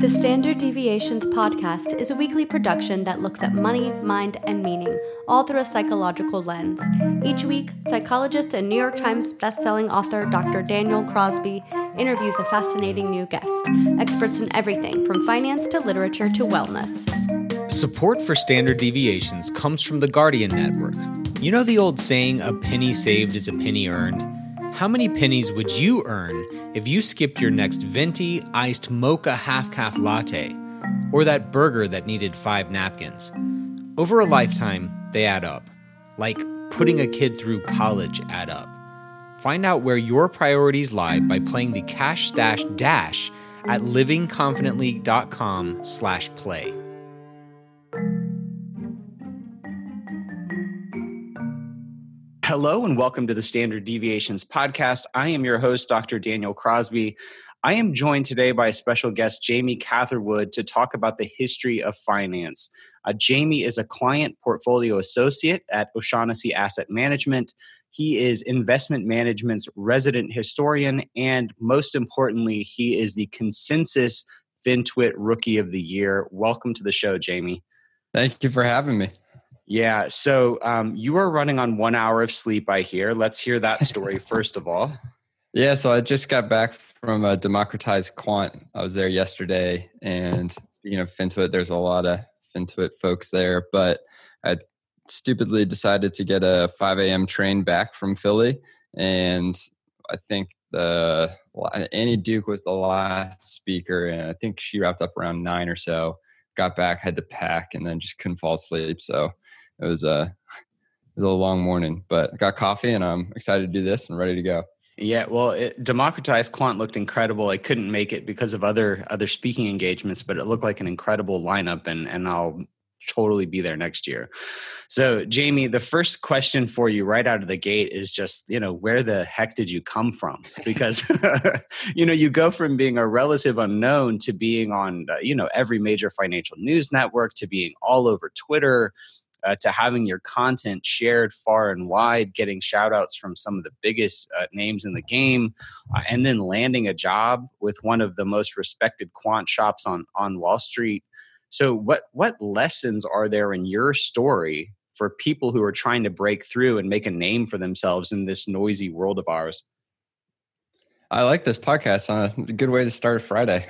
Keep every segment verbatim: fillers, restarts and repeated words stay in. The Standard Deviations podcast is a weekly production that looks at money, mind, and meaning, all through a psychological lens. Each week, psychologist and New York Times bestselling author Doctor Daniel Crosby interviews a fascinating new guest, experts in everything from finance to literature to wellness. Support for Standard Deviations comes from the Guardian Network. You know the old saying, a penny saved is a penny earned? How many pennies would you earn if you skipped your next venti, iced mocha half-calf latte, or that burger that needed five napkins? Over a lifetime, they add up. Like putting a kid through college add up. Find out where your priorities lie by playing the Cash Stash Dash at livingconfidently.com slash play. Hello and welcome to the Standard Deviations podcast. I am your host, Doctor Daniel Crosby. I am joined today by special guest Jamie Catherwood to talk about the history of finance. Uh, Jamie is a client portfolio associate at O'Shaughnessy Asset Management. He is investment management's resident historian, and most importantly, he is the consensus FinTwit Rookie of the Year. Welcome to the show, Jamie. Thank you for having me. Yeah, so um, you are running on one hour of sleep, I hear. Let's hear that story first of all. Yeah, so I just got back from uh, Democratize Quant. I was there yesterday, and speaking of FinTwit, there's a lot of FinTwit folks there, but I stupidly decided to get a five a.m. train back from Philly, and I think the Annie Duke was the last speaker, and I think she wrapped up around nine or so. Got back, had to pack, and then just couldn't fall asleep. So it was a it was a long morning, but I got coffee and I'm excited to do this and ready to go. Yeah, well, it, Democratize Quant looked incredible. I couldn't make it because of other other speaking engagements, but it looked like an incredible lineup, and and I'll totally be there next year. So, Jamie, the first question for you right out of the gate is just, you know, where the heck did you come from? Because, you know, you go from being a relative unknown to being on, uh, you know, every major financial news network, to being all over Twitter, uh, to having your content shared far and wide, getting shout outs from some of the biggest uh, names in the game, uh, and then landing a job with one of the most respected quant shops on, on Wall Street. So what what lessons are there in your story for people who are trying to break through and make a name for themselves in this noisy world of ours? I like this podcast. Huh? It's a good way to start Friday.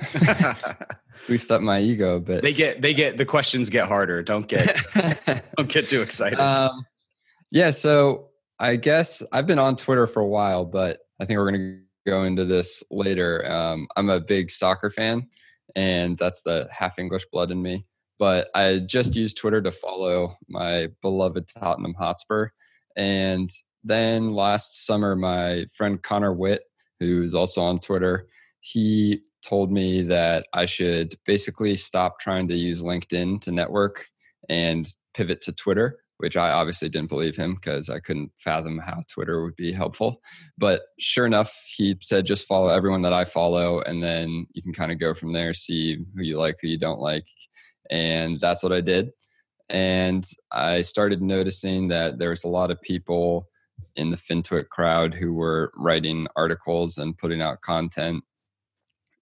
Boost up my ego a bit. They get they get the questions get harder. Don't get don't get too excited. Um, yeah, so I guess I've been on Twitter for a while, but I think we're gonna go into this later. Um, I'm a big soccer fan. And that's the half English blood in me. But I just used Twitter to follow my beloved Tottenham Hotspur. And then last summer, my friend Connor Witt, who's also on Twitter, he told me that I should basically stop trying to use LinkedIn to network and pivot to Twitter, which I obviously didn't believe him because I couldn't fathom how Twitter would be helpful. But sure enough, he said, just follow everyone that I follow. And then you can kind of go from there, see who you like, who you don't like. And that's what I did. And I started noticing that there was a lot of people in the FinTwit crowd who were writing articles and putting out content.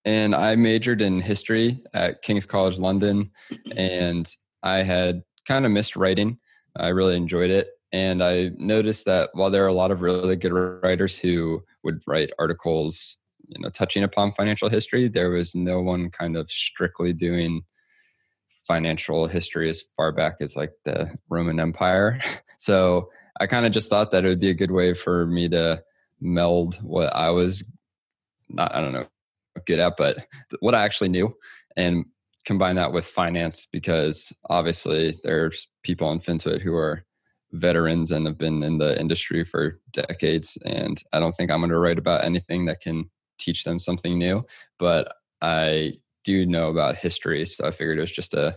And I majored in history at King's College London. And I had kind of missed writing. I really enjoyed it. And I noticed that while there are a lot of really good writers who would write articles, you know, touching upon financial history, there was no one kind of strictly doing financial history as far back as like the Roman Empire. So I kind of just thought that it would be a good way for me to meld what I was not, I don't know, good at, but what I actually knew, and combine that with finance, because obviously there's people on FinTwit who are veterans and have been in the industry for decades. And I don't think I'm going to write about anything that can teach them something new, but I do know about history. So I figured it was just a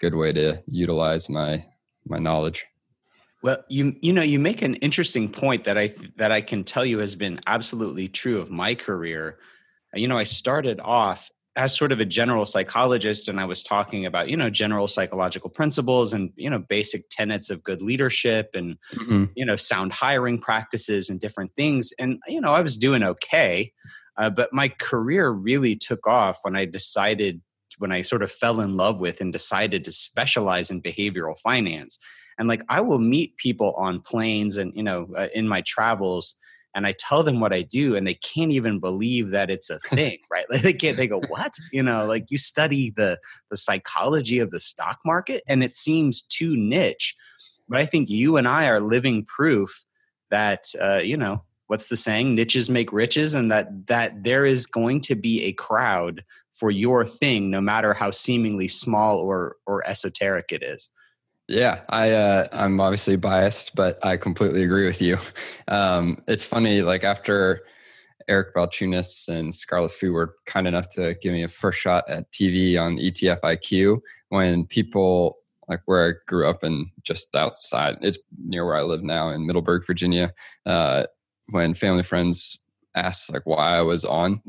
good way to utilize my, my knowledge. Well, you you know, you make an interesting point that I, that I can tell you has been absolutely true of my career. You know, I started off as sort of a general psychologist, and I was talking about, you know, general psychological principles and, you know, basic tenets of good leadership and, mm-hmm. you know, sound hiring practices and different things. And, you know, I was doing okay, uh, but my career really took off when I decided when I sort of fell in love with and decided to specialize in behavioral finance. And like, I will meet people on planes and, you know, uh, in my travels, and I tell them what I do, and they can't even believe that it's a thing, right? Like they can't, they go, what? You know, like you study the the psychology of the stock market, and it seems too niche. But I think you and I are living proof that, uh, you know, what's the saying? Niches make riches, and that that there is going to be a crowd for your thing, no matter how seemingly small or or esoteric it is. Yeah, I, uh, I'm obviously biased, but I completely agree with you. Um, it's funny, like after Eric Balchunas and Scarlett Fu were kind enough to give me a first shot at T V on E T F I Q, when people like where I grew up and just outside, it's near where I live now in Middleburg, Virginia, uh, when family friends asked like why I was on,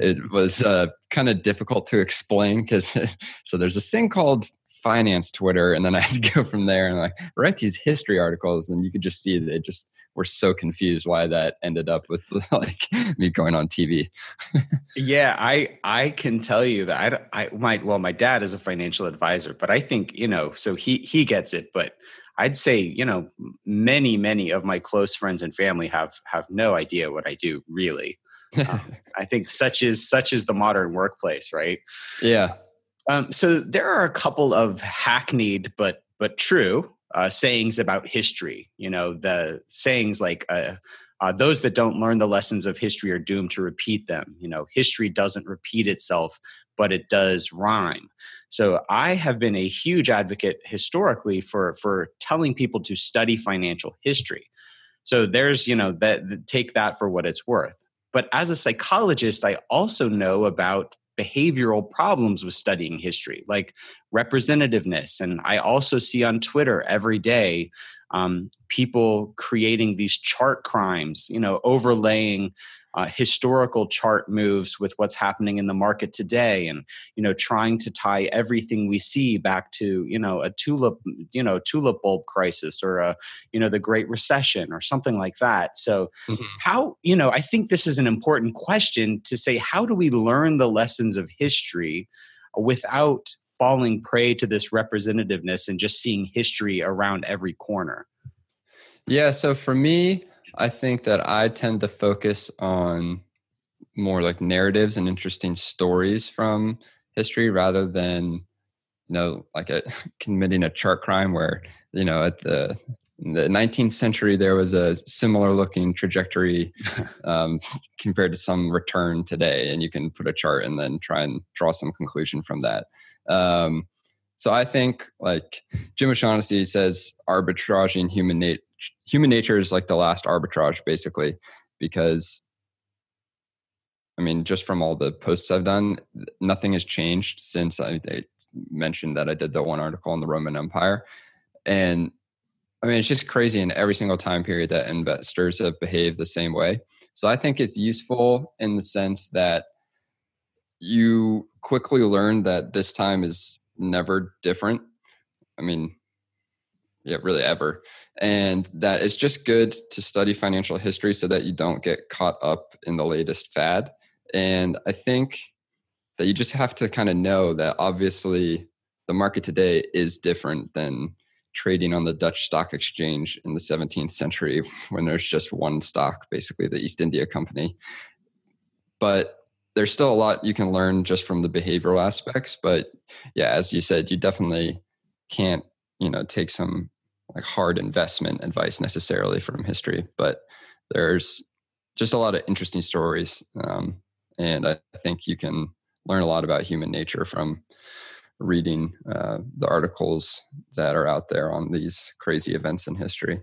it was uh, kind of difficult to explain because so there's this thing called finance Twitter, and then I had to go from there and like write these history articles, and you could just see they just were so confused why that ended up with like me going on T V. Yeah, I I can tell you that I, I my well my dad is a financial advisor, but I think you know so he he gets it, but I'd say you know many many of my close friends and family have have no idea what I do really. um, I think such is such is the modern workplace, right? Yeah. Um, so there are a couple of hackneyed but but true uh, sayings about history. You know, the sayings like uh, uh, those that don't learn the lessons of history are doomed to repeat them. You know, history doesn't repeat itself, but it does rhyme. So I have been a huge advocate historically for for telling people to study financial history. So there's you know that take that for what it's worth. But as a psychologist, I also know about behavioral problems with studying history, like representativeness. And I also see on Twitter every day um, people creating these chart crimes, you know, overlaying uh, historical chart moves with what's happening in the market today, and you know, trying to tie everything we see back to you know a tulip, you know, tulip bulb crisis or a you know the Great Recession or something like that. So, mm-hmm. how you know, I think this is an important question to say: how do we learn the lessons of history without falling prey to this representativeness and just seeing history around every corner? Yeah. So for me, I think that I tend to focus on more like narratives and interesting stories from history rather than, you know, like a, committing a chart crime where, you know, at the, in the nineteenth century, there was a similar looking trajectory um, compared to some return today. And you can put a chart and then try and draw some conclusion from that. Um, so I think like Jim O'Shaughnessy says, arbitraging human nature. Human nature is like the last arbitrage, basically, because, I mean, just from all the posts I've done, nothing has changed since I, I mentioned that I did the one article on the Roman Empire. And I mean, it's just crazy in every single time period that investors have behaved the same way. So I think it's useful in the sense that you quickly learn that this time is never different. I mean, yeah, really ever. And that it's just good to study financial history so that you don't get caught up in the latest fad. And I think that you just have to kind of know that obviously the market today is different than trading on the Dutch Stock Exchange in the seventeenth century when there's just one stock, basically the East India Company. But there's still a lot you can learn just from the behavioral aspects. But yeah, as you said, you definitely can't, you know, take some like hard investment advice necessarily from history, but there's just a lot of interesting stories. Um, and I think you can learn a lot about human nature from reading uh, the articles that are out there on these crazy events in history.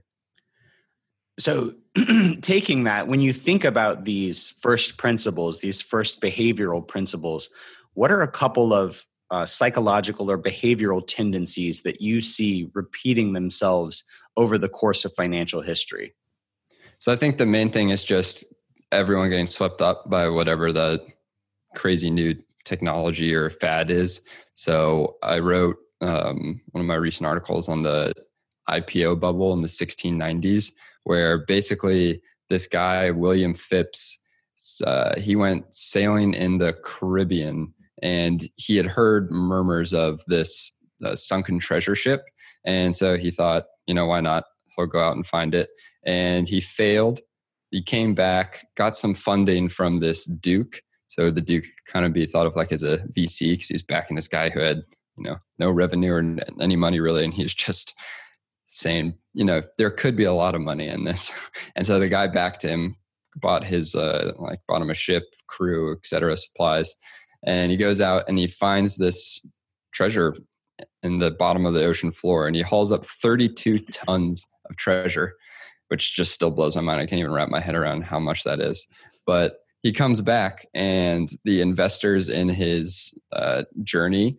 So taking that, when you think about these first principles, these first behavioral principles, what are a couple of Uh, psychological or behavioral tendencies that you see repeating themselves over the course of financial history? So I think the main thing is just everyone getting swept up by whatever the crazy new technology or fad is. So I wrote um, one of my recent articles on the I P O bubble in the sixteen nineties, where basically this guy, William Phipps, uh, he went sailing in the Caribbean And he had heard murmurs of this uh, sunken treasure ship. And so he thought, you know, why not? He'll go out and find it. And he failed. He came back, got some funding from this Duke. So the Duke kind of be thought of like as a V C because he's backing this guy who had, you know, no revenue or any money really. And he's just saying, you know, there could be a lot of money in this. And so the guy backed him, bought his, uh, like bought him a ship, crew, et cetera, supplies. And he goes out and he finds this treasure in the bottom of the ocean floor. And he hauls up thirty-two tons of treasure, which just still blows my mind. I can't even wrap my head around how much that is. But he comes back and the investors in his uh, journey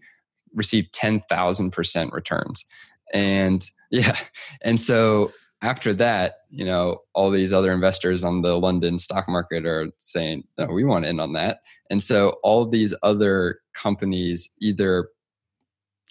received ten thousand percent returns. And yeah, and so after that, you know, all these other investors on the London stock market are saying, no, we want to in on that. And so all these other companies either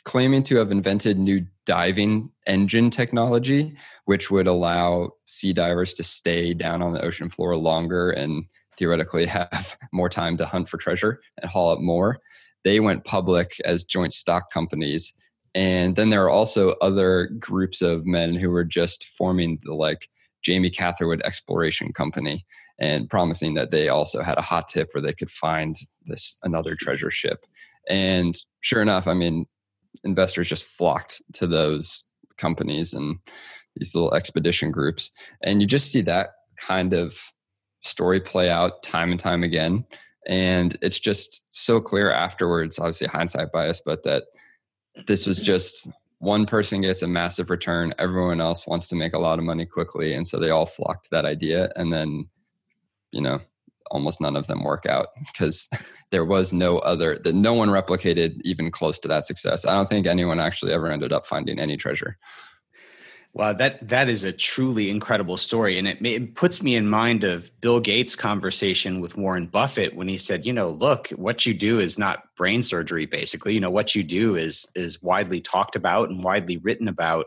claiming to have invented new diving engine technology, which would allow sea divers to stay down on the ocean floor longer and theoretically have more time to hunt for treasure and haul up more. They went public as joint stock companies. And then there are also other groups of men who were just forming the like Jamie Catherwood Exploration Company and promising that they also had a hot tip where they could find this another treasure ship. And sure enough, I mean, investors just flocked to those companies and these little expedition groups. And you just see that kind of story play out time and time again. And it's just so clear afterwards, obviously hindsight bias, but that this was just one person gets a massive return. Everyone else wants to make a lot of money quickly. And so they all flock to that idea. And then, you know, almost none of them work out because there was no other, that no one replicated even close to that success. I don't think anyone actually ever ended up finding any treasure. Wow, that that is a truly incredible story. And it, it puts me in mind of Bill Gates' conversation with Warren Buffett when he said, you know, look, what you do is not brain surgery, basically. You know, what you do is is widely talked about and widely written about.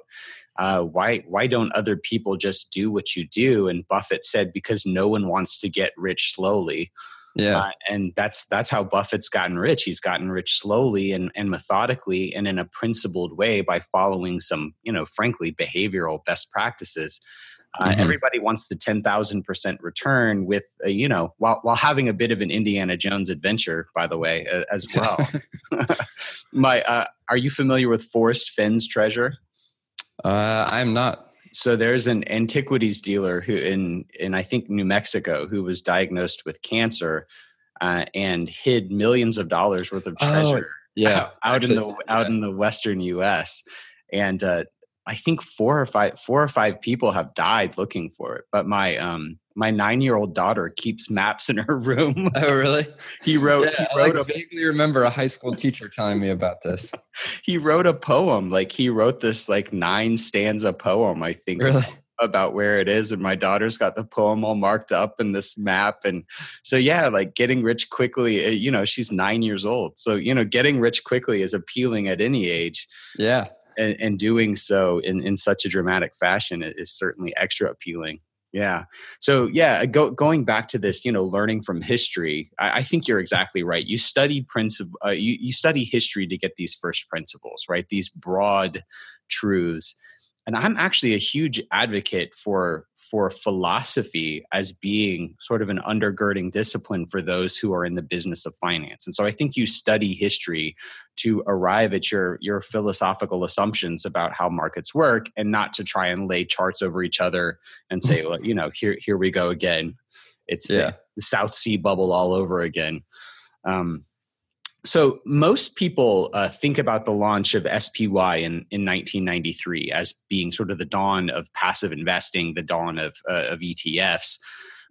Uh, why why don't other people just do what you do? And Buffett said, because no one wants to get rich slowly. Yeah, uh, and that's that's how Buffett's gotten rich. He's gotten rich slowly and, and methodically, and in a principled way by following some, you know, frankly, behavioral best practices. Uh, mm-hmm. Everybody wants the ten thousand percent return with, uh, you know, while while having a bit of an Indiana Jones adventure, by the way, uh, as well. My, uh, are you familiar with Forrest Fenn's treasure? Uh, I'm not. So there's an antiquities dealer who in, in I think, New Mexico, who was diagnosed with cancer uh, and hid millions of dollars worth of treasure oh, yeah, out actually, in the yeah. out in the Western U S. And uh, I think four or five four or five people have died looking for it. But my um, my nine-year-old daughter keeps maps in her room. Oh, really? He wrote. Yeah, he wrote I like, a, vaguely remember a high school teacher telling me about this. He wrote a poem. Like he wrote this like nine stanza poem, I think, really? About where it is. And my daughter's got the poem all marked up in this map. And so, yeah, like getting rich quickly, you know, she's nine years old. So, you know, getting rich quickly is appealing at any age. Yeah. And, and doing so in, in such a dramatic fashion is certainly extra appealing. Yeah. So yeah, go, going back to this, you know, learning from history, I, I think you're exactly right. You study princip- uh, you, you study history to get these first principles, right? These broad truths. And I'm actually a huge advocate for, for philosophy as being sort of an undergirding discipline for those who are in the business of finance. And so I think you study history to arrive at your, your philosophical assumptions about how markets work, and not to try and lay charts over each other and say, well, you know, here, here we go again. It's yeah. the South Sea bubble all over again. Um, So most people uh, think about the launch of S P Y in, in nineteen ninety-three as being sort of the dawn of passive investing, the dawn of, uh, of E T Fs.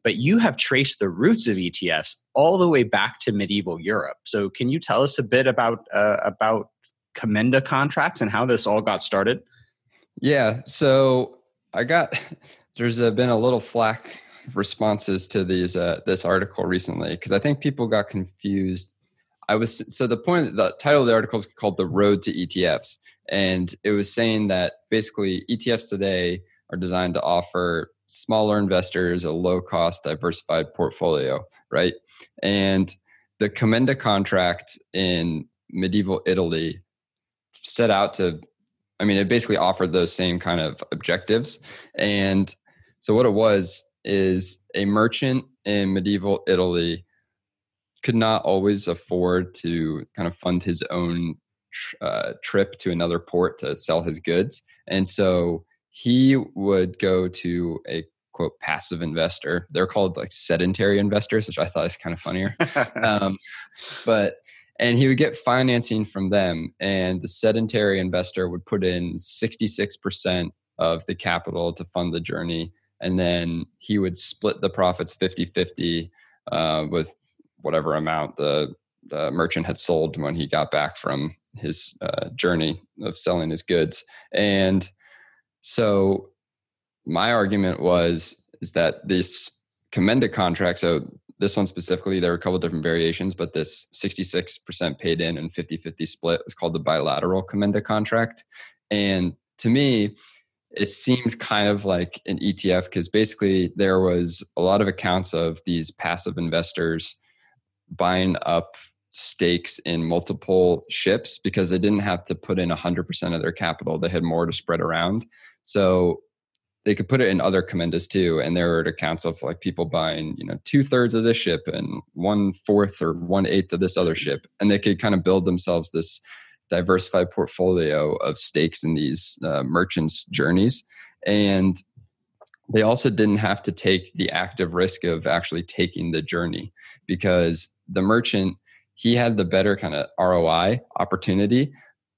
But you have traced the roots of E T Fs all the way back to medieval Europe. So can you tell us a bit about uh, about commenda contracts and how this all got started? Yeah. So I got there's uh, been a little flack responses to these uh, this article recently because I think people got confused. I was so the point the title of the article is called The Road to E T Fs, and it was saying that basically E T Fs today are designed to offer smaller investors a low cost diversified portfolio, right? And the Commenda contract in medieval Italy set out to, I mean, it basically offered those same kind of objectives. And so what it was is a merchant in medieval Italy could not always afford to kind of fund his own uh, trip to another port to sell his goods. And so he would go to a quote passive investor. They're called like sedentary investors, which I thought is kind of funnier. um, but and he would get financing from them, and the sedentary investor would put in sixty-six percent of the capital to fund the journey. And then he would split the profits fifty-fifty uh, with whatever amount the, the merchant had sold when he got back from his uh, journey of selling his goods. And so my argument was, is that this Commenda contract, so this one specifically, there were a couple of different variations, but this sixty-six percent paid in and fifty-fifty split was called the bilateral Commenda contract. And to me, it seems kind of like an E T F, because basically there was a lot of accounts of these passive investors buying up stakes in multiple ships because they didn't have to put in one hundred percent of their capital. They had more to spread around. So they could put it in other Commendas too. And there were accounts of like people buying, you know, two thirds of this ship and one fourth or one eighth of this other ship. And they could kind of build themselves this diversified portfolio of stakes in these uh, merchants' journeys. And they also didn't have to take the active risk of actually taking the journey, because the merchant, he had the better kind of R O I opportunity,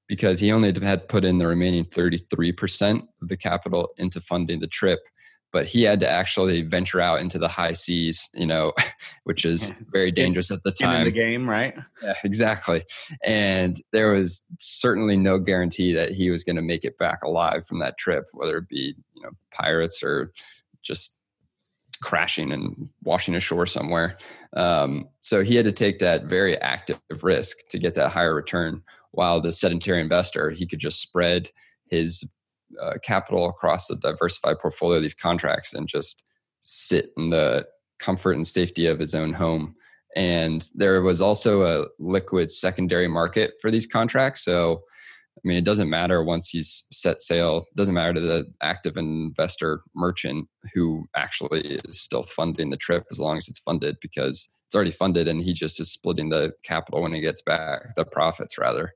because he only had put in the remaining thirty-three percent of the capital into funding the trip. But he had to actually venture out into the high seas, you know, which is very skin, dangerous at the time. In the game, right? Yeah, exactly. And there was certainly no guarantee that he was going to make it back alive from that trip, whether it be, you know, pirates or just crashing and washing ashore somewhere. Um, so he had to take that very active risk to get that higher return, while the sedentary investor, he could just spread his Uh, capital across the diversified portfolio of these contracts and just sit in the comfort and safety of his own home. And there was also a liquid secondary market for these contracts. So, I mean, it doesn't matter once he's set sail, it doesn't matter to the active investor merchant who actually is still funding the trip, as long as it's funded, because it's already funded and he just is splitting the capital when he gets back, the profits rather.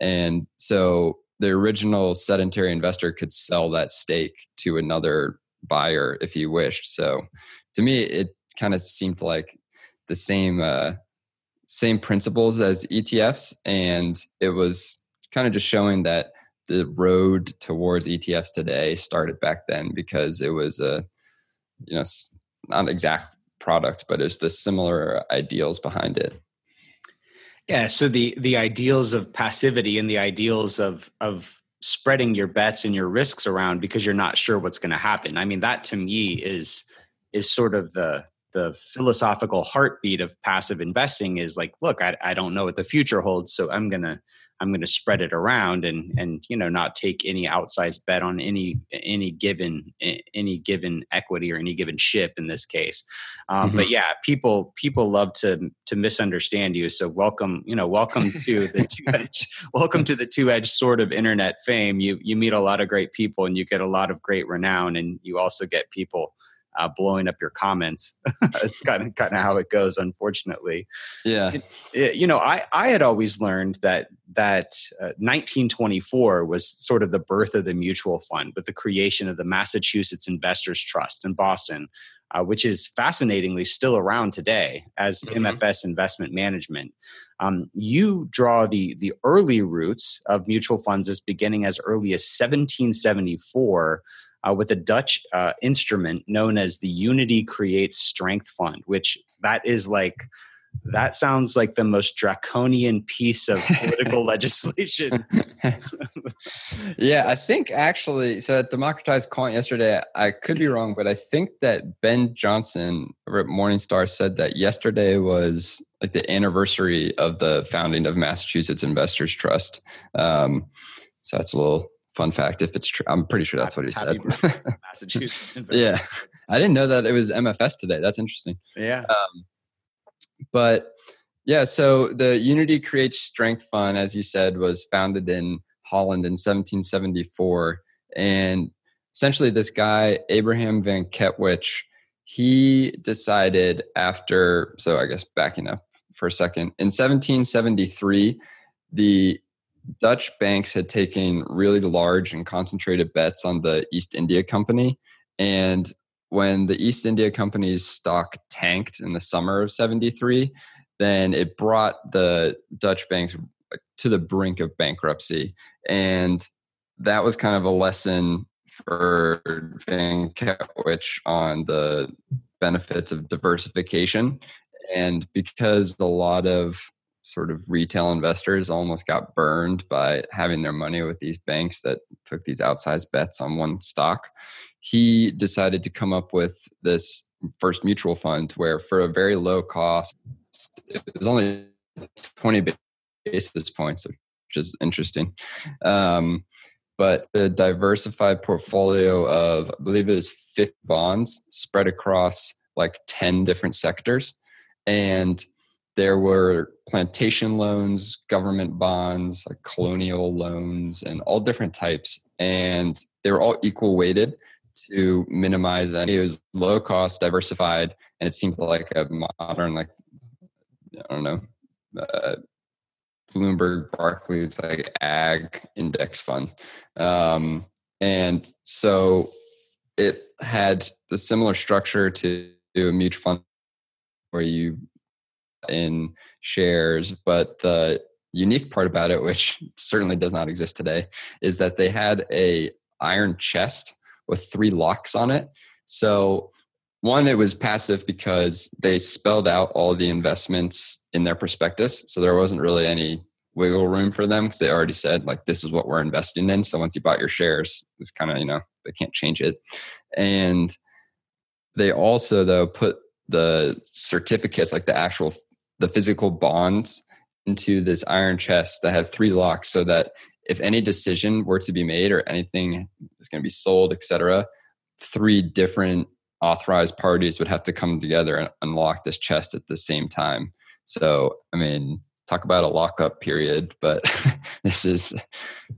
And so the original sedentary investor could sell that stake to another buyer if he wished. So to me, it kind of seemed like the same uh, same principles as E T Fs. And it was kind of just showing that the road towards E T Fs today started back then, because it was a, you know, not an exact product, but it's the similar ideals behind it. Yeah, so the the ideals of passivity and the ideals of of spreading your bets and your risks around because you're not sure what's going to happen. I mean, that to me is is sort of the the philosophical heartbeat of passive investing. Is like, look, I, I don't know what the future holds, so I'm gonna I'm gonna spread it around and and you know not take any outsized bet on any any given any given equity or any given ship in this case. Um, mm-hmm. But yeah, people people love to to misunderstand you. So welcome you know welcome to the two edge welcome to the two edge sort of internet fame. You you meet a lot of great people and you get a lot of great renown, and you also get people Uh, blowing up your comments. It's kind of kind of how it goes, unfortunately. Yeah, it, it, you know, I I had always learned that that uh, nineteen twenty-four was sort of the birth of the mutual fund, with the creation of the Massachusetts Investors Trust in Boston, uh, which is fascinatingly still around today as mm-hmm. M F S Investment Management. Um, you draw the the early roots of mutual funds as beginning as early as seventeen seventy-four. Uh, with a Dutch uh, instrument known as the Unity Creates Strength Fund, which that is like, that sounds like the most draconian piece of political legislation. Yeah, I think actually, so at Democratize Quant yesterday, I could be wrong, but I think that Ben Johnson over at Morningstar said that yesterday was like the anniversary of the founding of Massachusetts Investors Trust. Um, so that's a little fun fact, if it's true. I'm pretty sure that's what he said. Massachusetts. Yeah. I didn't know that it was M F S today. That's interesting. Yeah. Um, but Yeah, so the Unity Creates Strength Fund, as you said, was founded in Holland in seventeen seventy-four. And essentially this guy, Abraham van Ketwich, he decided after, so I guess backing up for a second, in seventeen seventy-three, the Dutch banks had taken really large and concentrated bets on the East India Company. And when the East India Company's stock tanked in the summer of seventy-three, then it brought the Dutch banks to the brink of bankruptcy. And that was kind of a lesson for Van Ketwich on the benefits of diversification. And because a lot of sort of retail investors almost got burned by having their money with these banks that took these outsized bets on one stock, he decided to come up with this first mutual fund where, for a very low cost, it was only twenty basis points, which is interesting. Um, but a diversified portfolio of, I believe it was fifty bonds spread across like ten different sectors. And there were plantation loans, government bonds, like colonial loans, and all different types. And they were all equal weighted to minimize that. It was low cost, diversified, and it seemed like a modern, like, I don't know, uh, Bloomberg Barclays, like ag index fund. Um, and so it had a similar structure to a mutual fund where you in shares, but the unique part about it, which certainly does not exist today, is that they had a iron chest with three locks on it. So one, it was passive because they spelled out all the investments in their prospectus. So there wasn't really any wiggle room for them because they already said, like, this is what we're investing in. So once you bought your shares, it's kind of, you know, they can't change it. And they also, though, put the certificates, like the actual, the physical bonds, into this iron chest that had three locks so that if any decision were to be made or anything is going to be sold, et cetera, three different authorized parties would have to come together and unlock this chest at the same time. So, I mean, talk about a lockup period, but this is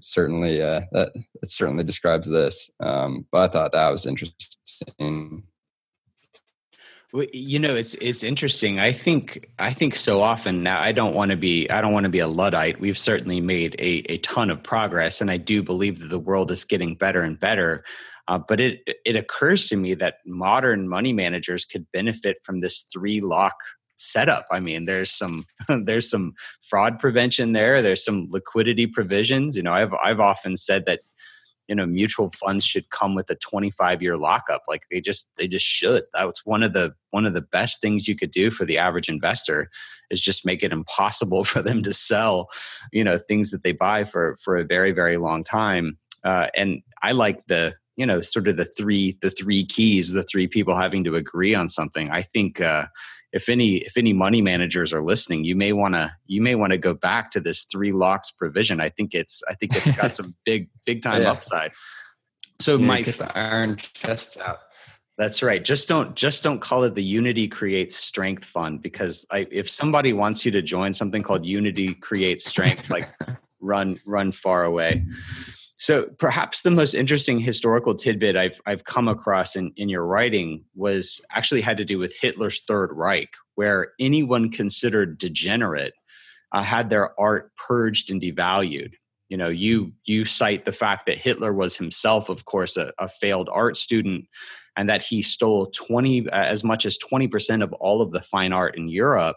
certainly, uh, that, it certainly describes this. Um, but I thought that was interesting. Well, you know, it's, it's interesting. I think, I think so often now, I don't want to be, I don't want to be a Luddite. We've certainly made a, a ton of progress, and I do believe that the world is getting better and better. Uh, but it it occurs to me that modern money managers could benefit from this three lock setup. I mean, there's some there's some fraud prevention there. There's some liquidity provisions. You know, I've I've often said that, you know, mutual funds should come with a twenty-five year lockup. Like they just they just should. That's one of the one of the best things you could do for the average investor, is just make it impossible for them to sell, you know, things that they buy for for a very, very long time. Uh, and I like the, you know, sort of the three, the three keys, the three people having to agree on something. I think uh, if any, if any money managers are listening, you may want to, you may want to go back to this three locks provision. I think it's, I think it's got some big, big time yeah. upside. So yeah, Mike, get the iron chest out. That's right. Just don't, just don't call it the Unity Creates Strength Fund, because I, if somebody wants you to join something called Unity Creates Strength, like run, run far away. So perhaps the most interesting historical tidbit I've I've come across in, in your writing was actually had to do with Hitler's Third Reich, where anyone considered degenerate uh, had their art purged and devalued. You know, you you cite the fact that Hitler was himself, of course, a, a failed art student, and that he stole twenty uh, as much as twenty percent of all of the fine art in Europe.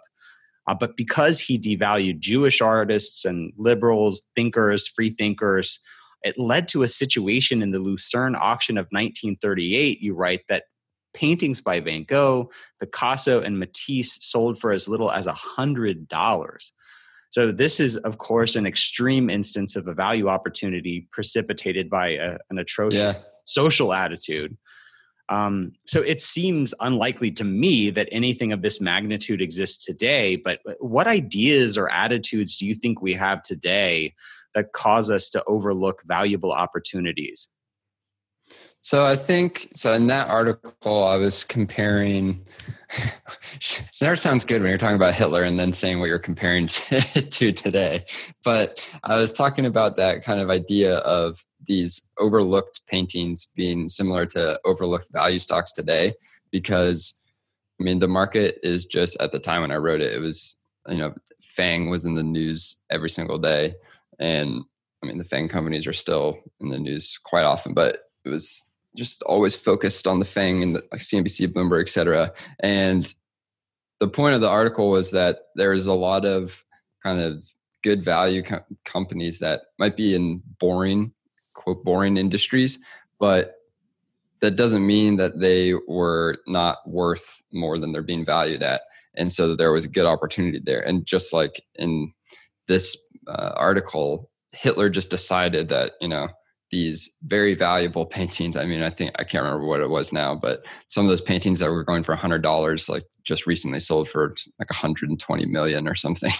Uh, but because he devalued Jewish artists and liberals, thinkers, free thinkers, it led to a situation in the Lucerne auction of nineteen thirty-eight, you write, that paintings by Van Gogh, Picasso, and Matisse sold for as little as one hundred dollars. So this is, of course, an extreme instance of a value opportunity precipitated by a, an atrocious yeah. social attitude. Um, so it seems unlikely to me that anything of this magnitude exists today, but what ideas or attitudes do you think we have today that cause us to overlook valuable opportunities? So I think, so in that article, I was comparing, it never sounds good when you're talking about Hitler and then saying what you're comparing to, to today. But I was talking about that kind of idea of these overlooked paintings being similar to overlooked value stocks today, because I mean, the market is just, at the time when I wrote it, it was, you know, FANG was in the news every single day. And I mean, the FANG companies are still in the news quite often, but it was just always focused on the FANG and the, like C N B C, Bloomberg, et cetera. And the point of the article was that there is a lot of kind of good value co- companies that might be in boring, quote, boring industries, but that doesn't mean that they were not worth more than they're being valued at. And so there was a good opportunity there. And just like in this uh, article, Hitler just decided that, you know, these very valuable paintings, I mean, I think, I can't remember what it was now, but some of those paintings that were going for one hundred dollars, like just recently sold for like one hundred twenty million or something.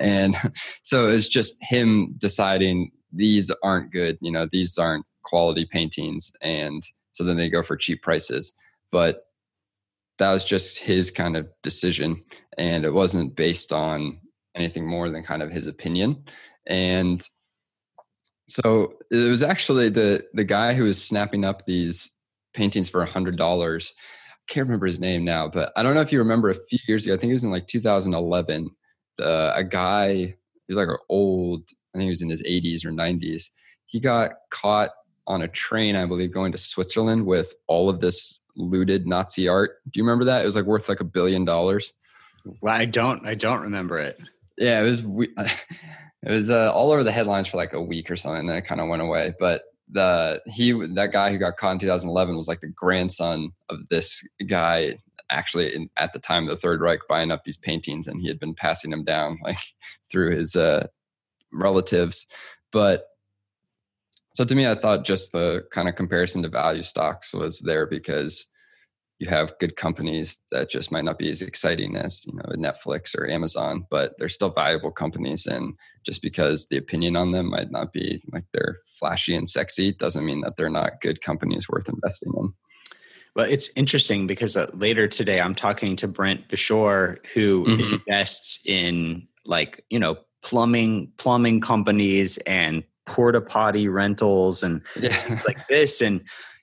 And so it's just him deciding these aren't good, you know, these aren't quality paintings. And so then they go for cheap prices. But that was just his kind of decision. And it wasn't based on anything more than kind of his opinion. And so it was actually the the guy who was snapping up these paintings for one hundred dollars. I can't remember his name now, but I don't know if you remember a few years ago, I think it was in like two thousand eleven, uh, a guy, he was like an old, I think he was in his eighties or nineties. He got caught on a train, I believe, going to Switzerland with all of this looted Nazi art. Do you remember that? It was like worth like a billion dollars. Well, I don't, I don't remember it. Yeah, it was... We- It was uh, all over the headlines for like a week or something, and then it kind of went away. But the he that guy who got caught in two thousand eleven was like the grandson of this guy, actually in, at the time, the Third Reich, buying up these paintings, and he had been passing them down like through his uh, relatives. But so to me, I thought just the kind of comparison to value stocks was there because you have good companies that just might not be as exciting as, you know, Netflix or Amazon, but they're still valuable companies. And just because the opinion on them might not be like they're flashy and sexy doesn't mean that they're not good companies worth investing in. Well, it's interesting because uh, later today I'm talking to Brent Beshore, who mm-hmm. invests in like, you know, plumbing, plumbing companies and porta potty rentals and yeah. things like this. And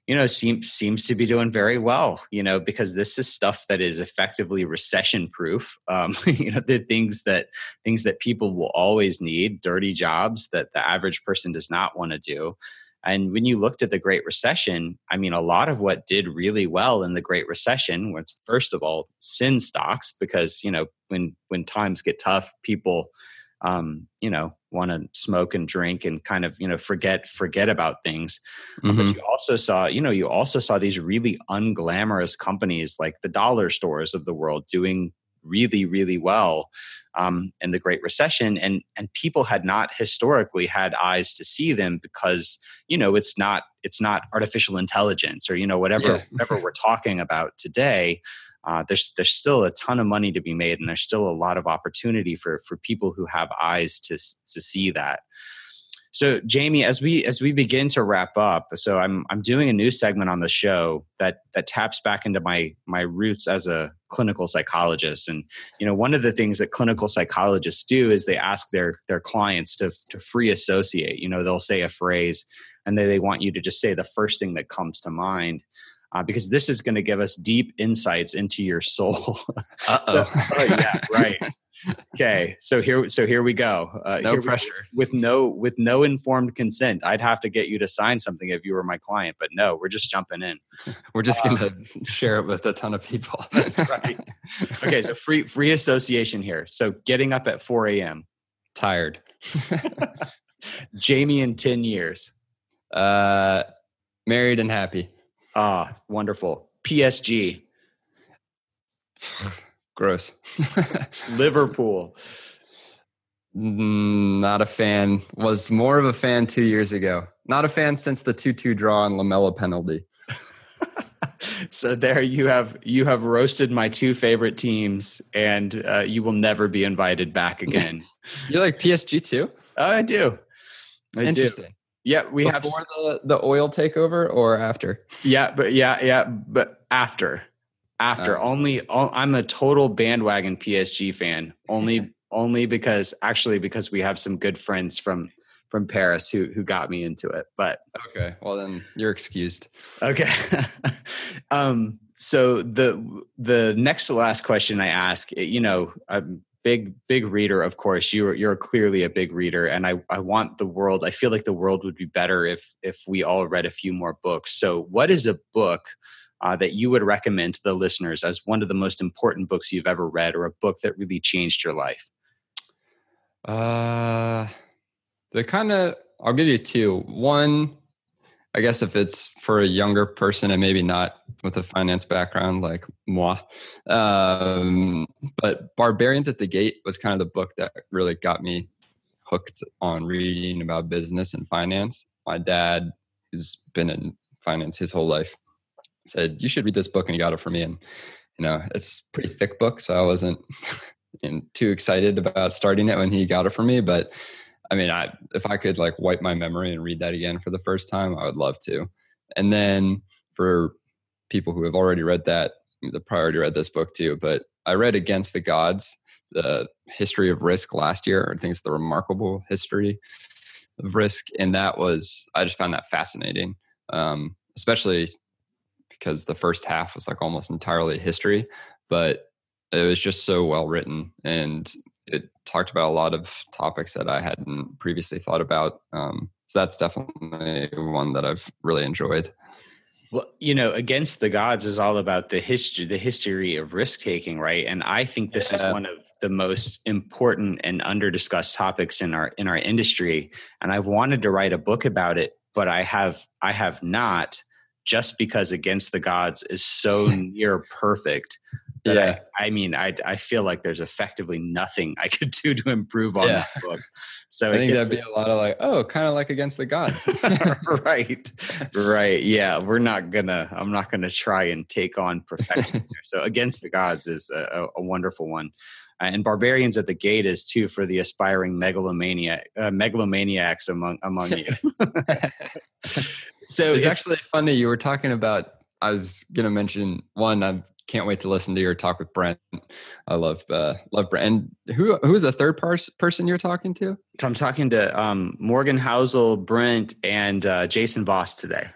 you know, seems seems to be doing very well, you know, because this is stuff that is effectively recession proof. Um, you know, the things that things that people will always need, dirty jobs that the average person does not want to do. And when you looked at the Great Recession, I mean, a lot of what did really well in the Great Recession was, first of all, sin stocks, because, you know, when when times get tough, people, um, you know, want to smoke and drink and kind of, you know, forget, forget about things. Mm-hmm. But you also saw, you know, you also saw these really unglamorous companies like the dollar stores of the world doing really, really well um, in the Great Recession. And, and people had not historically had eyes to see them because, you know, it's not, it's not artificial intelligence or, you know, whatever, yeah. whatever we're talking about today. Uh, there's there's still a ton of money to be made, and there's still a lot of opportunity for for people who have eyes to to see that. So, Jamie, as we as we begin to wrap up, so I'm I'm doing a new segment on the show that that taps back into my my roots as a clinical psychologist. And you know, one of the things that clinical psychologists do is they ask their their clients to to free associate. You know, they'll say a phrase, and they they want you to just say the first thing that comes to mind. Uh, because this is going to give us deep insights into your soul. Uh-oh. so, oh, yeah, right. Okay, so here, so here we go. Uh, no pressure. We, with no, with no informed consent, I'd have to get you to sign something if you were my client. But no, we're just jumping in. We're just going to um, share it with a ton of people. That's right. Okay, so free, free association here. So getting up at four a.m. Tired. Jamie in ten years. Uh, married and happy. Ah, wonderful. P S G. Gross. Liverpool. Not a fan. Was more of a fan two years ago. Not a fan since the two two draw and Lamella penalty. So there you have you have roasted my two favorite teams, and uh, you will never be invited back again. You like P S G too? Oh, I do. I Interesting. Do. Yeah, we Before have the, the oil takeover or after. Yeah, but yeah, yeah, but after, after oh. only. All, I'm a total bandwagon P S G fan. Only, only because actually because we have some good friends from from Paris who who got me into it. But okay, well then you're excused. Okay. um. So the the next to last question I ask, you know, I'm. Big, big reader, of course. You're you're clearly a big reader, and I, I want the world. I feel like the world would be better if if we all read a few more books. So, what is a book uh, that you would recommend to the listeners as one of the most important books you've ever read, or a book that really changed your life? Uh, the kind of I'll give you two. One, I guess if it's for a younger person and maybe not with a finance background like moi, um, but Barbarians at the Gate was kind of the book that really got me hooked on reading about business and finance. My dad, who's been in finance his whole life, said, you should read this book, and he got it for me. And, you know, it's a pretty thick book, so I wasn't too excited about starting it when he got it for me, but I mean, I, if I could like wipe my memory and read that again for the first time, I would love to. And then for people who have already read that, the priority read this book too, but I read Against the Gods, the history of risk last year. I think it's the remarkable history of risk. And that was, I just found that fascinating, um, especially because the first half was like almost entirely history, but it was just so well written, and it talked about a lot of topics that I hadn't previously thought about. Um, so that's definitely one that I've really enjoyed. Well, you know, Against the Gods is all about the history, the history of risk taking, right? And I think this yeah. is one of the most important and under-discussed topics in our in our industry. And I've wanted to write a book about it, but I have I have not, just because Against the Gods is so near perfect. Yeah, I, I mean, I I feel like there's effectively nothing I could do to improve on yeah. that book. So I it think gets, that'd be a lot of like, oh, kind of like Against the Gods, right? Right? Yeah, we're not gonna. I'm not gonna try and take on perfection. So Against the Gods is a, a wonderful one, uh, and Barbarians at the Gate is too for the aspiring megalomaniac uh, megalomaniacs among among you. So it's if, actually funny you were talking about. I was gonna mention one. I've Can't wait to listen to your talk with Brent. I love uh, love Brent. And who who is the third pers- person you're talking to? So I'm talking to um, Morgan Housel, Brent, and uh, Jason Voss today.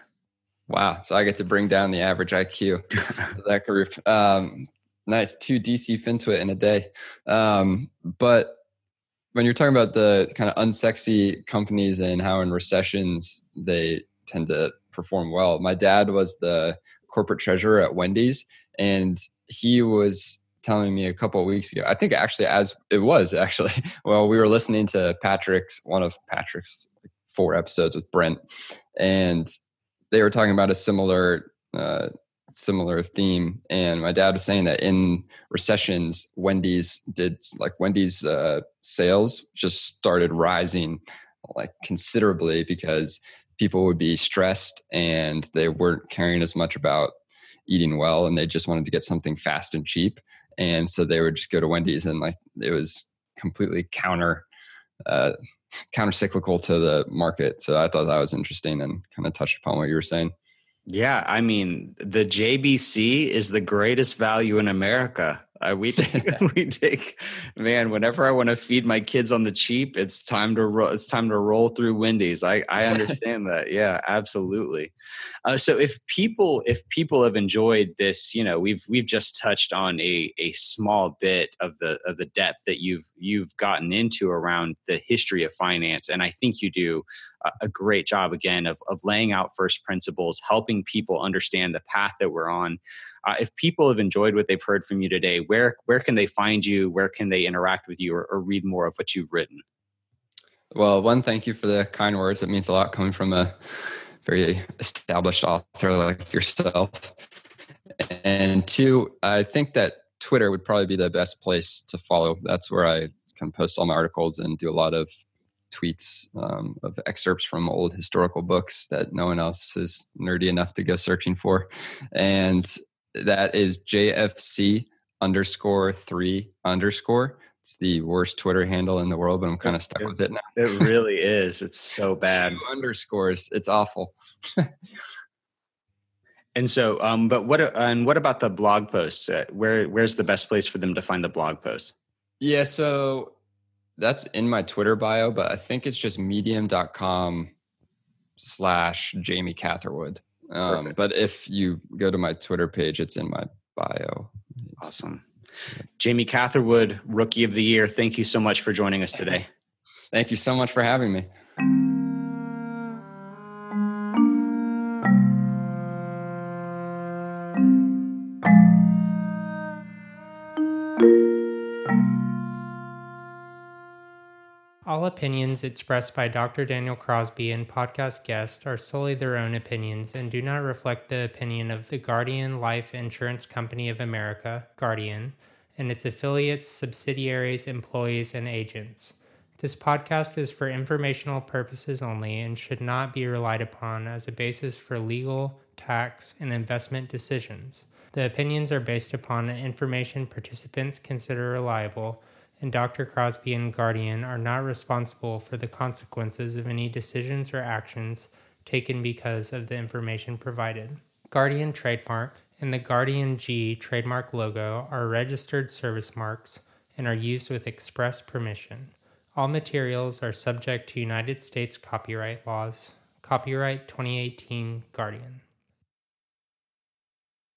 Wow! So I get to bring down the average I Q of that group. Um, nice, two D C FinTwit in a day. Um, but when you're talking about the kind of unsexy companies and how in recessions they tend to perform well, my dad was the corporate treasurer at Wendy's. And he was telling me a couple of weeks ago, I think actually as it was actually, well, we were listening to Patrick's, one of Patrick's four episodes with Brent, and they were talking about a similar, uh, similar theme. And my dad was saying that in recessions, Wendy's did like Wendy's uh, sales just started rising like considerably because people would be stressed and they weren't caring as much about eating well, and they just wanted to get something fast and cheap, and so they would just go to Wendy's, and like it was completely counter, uh, counter cyclical to the market. So I thought that was interesting and kind of touched upon what you were saying. Yeah, I mean the J B C is the greatest value in America. Uh, we take, we take, man. Whenever I want to feed my kids on the cheap, it's time to ro- it's time to roll through Wendy's. I, I understand that. Yeah, absolutely. Uh, so if people if people have enjoyed this, you know, we've we've just touched on a a small bit of the of the depth that you've you've gotten into around the history of finance, and I think you do a, a great job again of of laying out first principles, helping people understand the path that we're on. Uh, if people have enjoyed what they've heard from you today, where where can they find you? Where can they interact with you or, or read more of what you've written? Well, one, thank you for the kind words. It means a lot coming from a very established author like yourself. And two, I think that Twitter would probably be the best place to follow. That's where I can post all my articles and do a lot of tweets um, of excerpts from old historical books that no one else is nerdy enough to go searching for. And that is J F C underscore three underscore. It's the worst Twitter handle in the world, but I'm kind of stuck it, with it now. It really is. It's so bad. Two underscores. It's awful. And so, um, but what, and what about the blog posts? Uh, where, where's the best place for them to find the blog posts? Yeah. So that's in my Twitter bio, but I think it's just medium.com slash Jamie Catherwood. Um, but if you go to my Twitter page, it's in my bio. It's awesome. Jamie Catherwood, Rookie of the Year. Thank you so much for joining us today. Thank you so much for having me. All opinions expressed by Doctor Daniel Crosby and podcast guests are solely their own opinions and do not reflect the opinion of the Guardian Life Insurance Company of America, Guardian, and its affiliates, subsidiaries, employees, and agents. This podcast is for informational purposes only and should not be relied upon as a basis for legal, tax, and investment decisions. The opinions are based upon information participants consider reliable, and Doctor Crosby and Guardian are not responsible for the consequences of any decisions or actions taken because of the information provided. Guardian trademark and the Guardian G trademark logo are registered service marks and are used with express permission. All materials are subject to United States copyright laws. Copyright twenty eighteen Guardian.